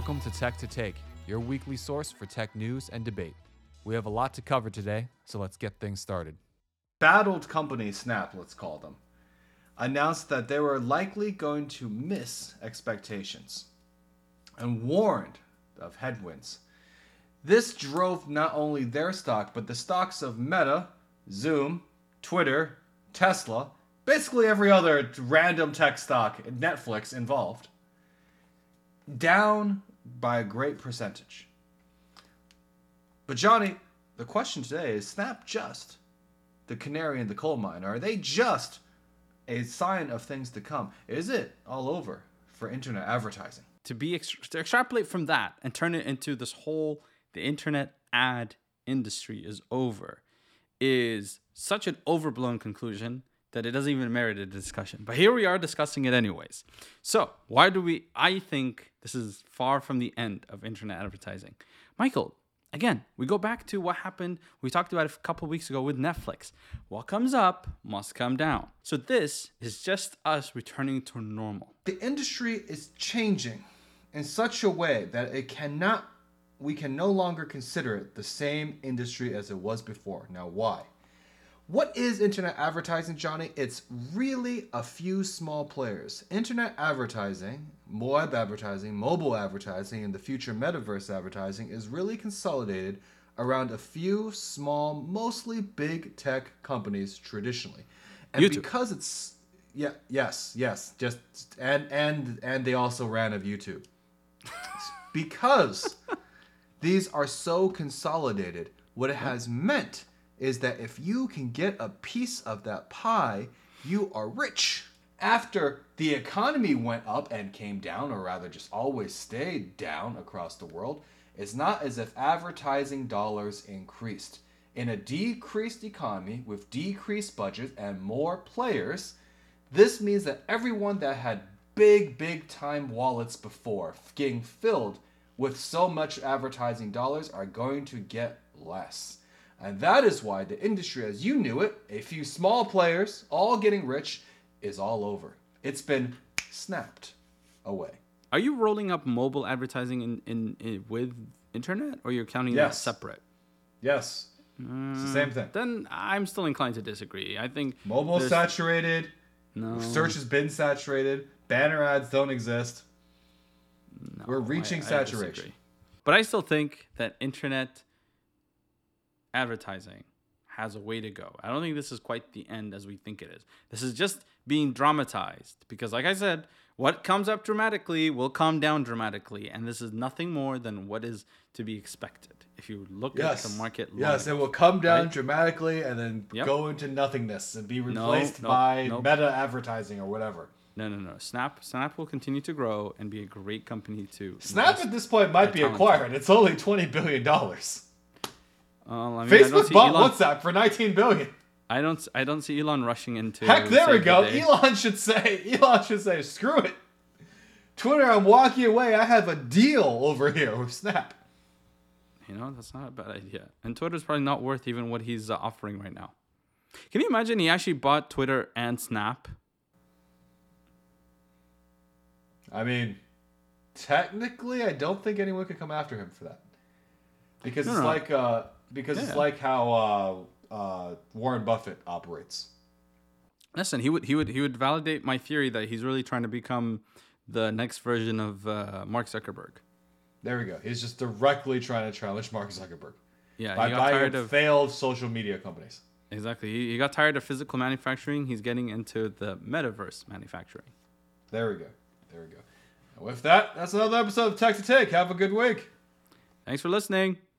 Welcome to Tech to Take, your weekly source for tech news and debate. We have a lot to cover today, so let's get things started. Battled company Snap, let's call them, announced that they were likely going to miss expectations and warned of headwinds. This drove not only their stock, but the stocks of Meta, Zoom, Twitter, Tesla, basically every other random tech stock, Netflix involved, down by a great percentage. But Johnny, the question today is, Snap just the canary in the coal mine? Are they just a sign of things to come? Is it all over for internet advertising? To extrapolate from that and turn it into this whole, the internet ad industry is over, is such an overblown conclusion that it doesn't even merit a discussion. But here we are discussing it anyways. So why do we, I think this is far from the end of internet advertising. Michael, again, we go back to what happened. We talked about it a couple of weeks ago with Netflix. What comes up must come down. So this is just us returning to normal. The industry is changing in such a way that we can no longer consider it the same industry as it was before. Now, why? What is internet advertising, Johnny? It's really a few small players. Internet advertising, web advertising, mobile advertising, and the future metaverse advertising is really consolidated around a few small, mostly big tech companies traditionally. And YouTube. Because it's and they also ran of YouTube. Because these are so consolidated, what it has meant is that if you can get a piece of that pie, you are rich. After the economy went up and came down, or rather just always stayed down across the world, it's not as if advertising dollars increased. In a decreased economy with decreased budget and more players, this means that everyone that had big time wallets before getting filled with so much advertising dollars are going to get less. And that is why the industry as you knew it, a few small players, all getting rich, is all over. It's been snapped away. Are you rolling up mobile advertising in with internet, or you're counting that separate? Yes. It's the same thing. Then I'm still inclined to disagree. I think mobile saturated. No. Search has been saturated. Banner ads don't exist. No, we're reaching saturation. I disagree. But I still think that internet advertising has a way to go. I don't think this is quite the end as we think it is. This is just being dramatized because, like I said, what comes up dramatically will come down dramatically, and this is nothing more than what is to be expected. If you look at the market, it will come down dramatically and then go into nothingness and be replaced by meta advertising or whatever. No. Snap will continue to grow and be a great company to. Snap at this point might be acquired. It's only $20 billion. I mean, Facebook bought WhatsApp for $19 billion. I don't see Elon rushing into. Heck, there we go. Elon should say, screw it. Twitter, I'm walking away. I have a deal over here with Snap. You know, that's not a bad idea. And Twitter's probably not worth even what he's offering right now. Can you imagine he actually bought Twitter and Snap? I mean, technically, I don't think anyone could come after him for that. Because it's like how Warren Buffett operates. Listen, he would validate my theory that he's really trying to become the next version of Mark Zuckerberg. There we go. He's just directly trying to challenge Mark Zuckerberg. Yeah, by buying failed social media companies. Exactly. He got tired of physical manufacturing. He's getting into the metaverse manufacturing. There we go. And with that, that's another episode of Tech to Take. Have a good week. Thanks for listening.